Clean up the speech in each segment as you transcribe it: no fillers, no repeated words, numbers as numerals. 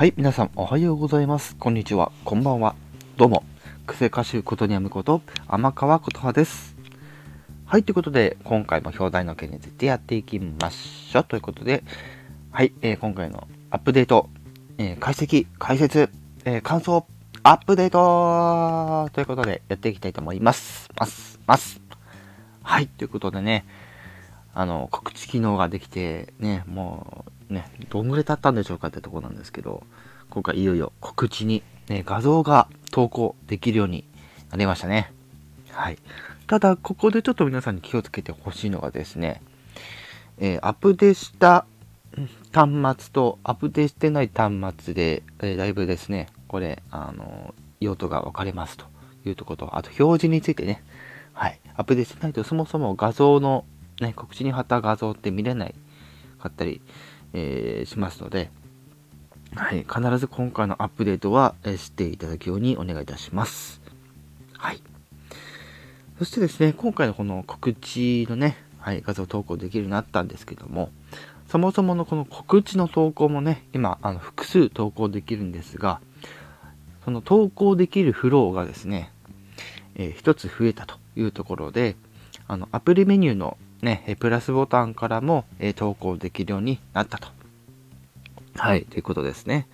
はい、皆さんおはようございます。こんにちは、こんばんは。どうも、クセ歌手ことにゃむこと、天川ことはです。はい、ということで、今回も表題の件についてやっていきましょう。ということで、はい、今回のアップデート、解析、解説、感想、アップデートということで、やっていきたいと思います。はい、ということでね、告知機能ができて、ね、もう、どんぐらい経ったんでしょうかってとこなんですけど、今回いよいよ告知に、画像が投稿できるようになりましたね。はい。ただ、ここでちょっと皆さんに気をつけてほしいのがですね、アップデートした端末とアップデートしてない端末で、だいぶですね、これ、用途が分かれますというところと、あと表示についてね、はい。アップデートしてないとそもそも画像の、ね、告知に貼った画像って見れないかったり、しますので、はい、必ず今回のアップデートは、していただくようにお願いいたします。はい。そしてですね、今回のこの告知のね、はい、画像投稿できるようになったんですけども、そもそものこの告知の投稿もね、今、複数投稿できるんですが、その投稿できるフローがですね、一つ増えたというところで、アプリメニューのね、プラスボタンからも、投稿できるようになったと。はい、ということですね。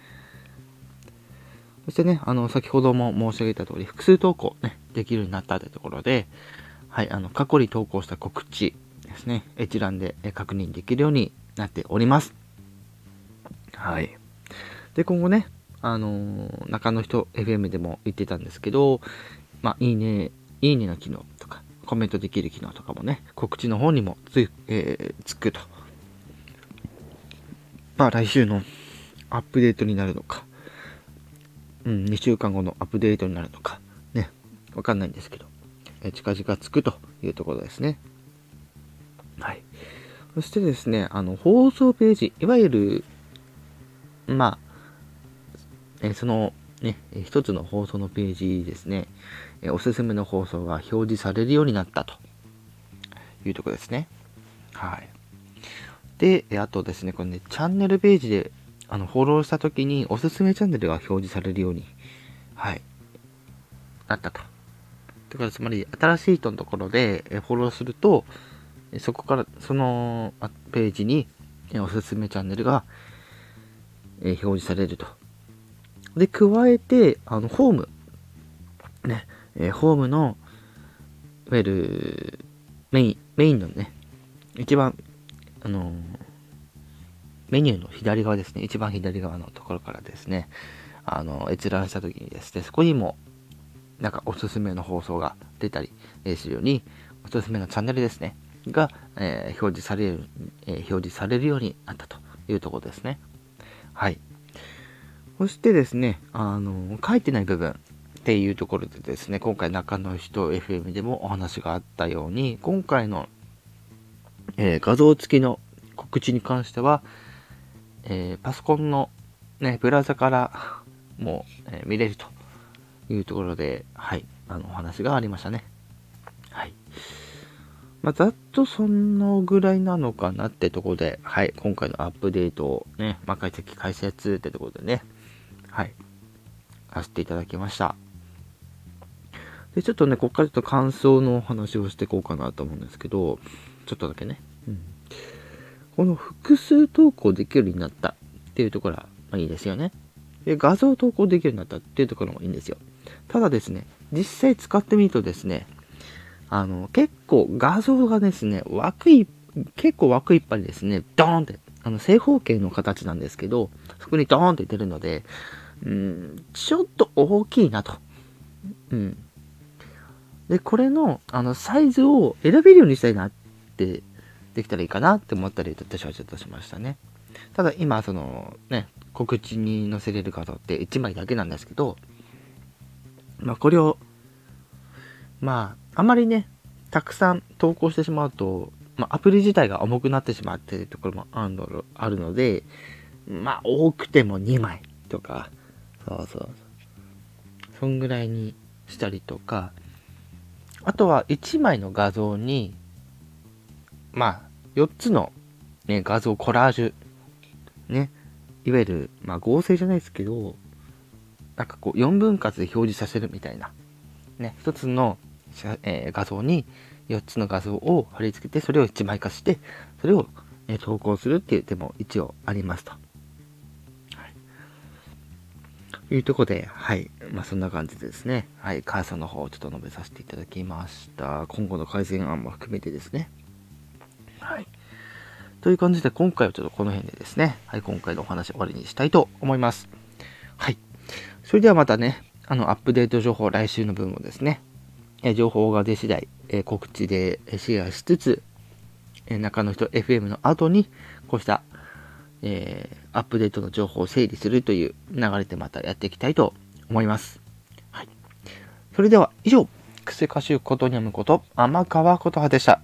そしてね、先ほども申し上げた通り、複数投稿、ね、できるようになったというところで、はい、過去に投稿した告知ですね、一覧で確認できるようになっております。はい。で、今後ね、中の人 FM でも言ってたんですけど、まあ、いいねの機能とか、コメントできる機能とかもね、告知の方にもつくと。まあ来週のアップデートになるのか、2週間後のアップデートになるのか、ね、わかんないんですけど、近々つくというところですね。はい。そしてですね、放送ページ、いわゆる、まあ、その、ね、一つの放送のページですね、おすすめの放送が表示されるようになったというところですね。はい。で、あとですね、これね、チャンネルページでフォローしたときにおすすめチャンネルが表示されるように、はい、なったと。だからつまり新しい人のところでフォローすると、そこからそのページにおすすめチャンネルが表示されると。で、加えて、ホーム。ね、ホームの、いわゆる、メインのね、一番、メニューの左側ですね、一番左側のところからですね、閲覧したときにですね、そこにも、なんかおすすめの放送が出たりするように、おすすめのチャンネルですね、が、表示されるようになったというところですね。はい。そしてですね、書いてない部分っていうところでですね、今回中の人 FM でもお話があったように、今回の、画像付きの告知に関しては、パソコンの、ね、ブラウザからもう、見れるというところで、はい、お話がありましたね。はい。まあ、ざっとそのぐらいなのかなってところで、はい、今回のアップデートをね、まあ、解析解説ってところでね、はい、させていただきました。で、ちょっとね、ここからちょっと感想のお話をしていこうかなと思うんですけど、ちょっとだけね、この複数投稿できるようになったっていうところは、まあ、いいですよね。で、画像投稿できるようになったっていうところもいいんですよ。ただですね、実際使ってみるとですね、結構画像がですね、結構枠いっぱいですね、ドーンって、正方形の形なんですけど、そこにドーンって出るので、ちょっと大きいなと。で、これの、サイズを選べるようにしたいなって、できたらいいかなって思ったり、私はちょっとしましたね。ただ、今、その、ね、告知に載せれる画像って1枚だけなんですけど、まあ、これを、まあ、あまりね、たくさん投稿してしまうと、まあ、アプリ自体が重くなってしまうっていうところもあるので、まあ、多くても2枚とか、そんぐらいにしたりとか、あとは1枚の画像に、まあ、4つの、ね、画像コラージュ、ね、いわゆる、合成じゃないですけど、なんかこう4分割で表示させるみたいな、ね、1つの、画像に4つの画像を貼り付けて、それを1枚化して、それを、投稿するっていう手も一応ありますと。はい、いうところで、はい。そんな感じでですね。はい。感想の方をちょっと述べさせていただきました。今後の改善案も含めてですね。はい。という感じで、今回はちょっとこの辺でですね。はい。今回のお話終わりにしたいと思います。はい。それではまたね、アップデート情報、来週の分をですね、情報が出次第、告知でシェアしつつ、中の人 FM の後に、こうした、アップデートの情報を整理するという流れでまたやっていきたいと思います。はい。それでは以上、クセカシュことにゃむこと、天川琴葉でした。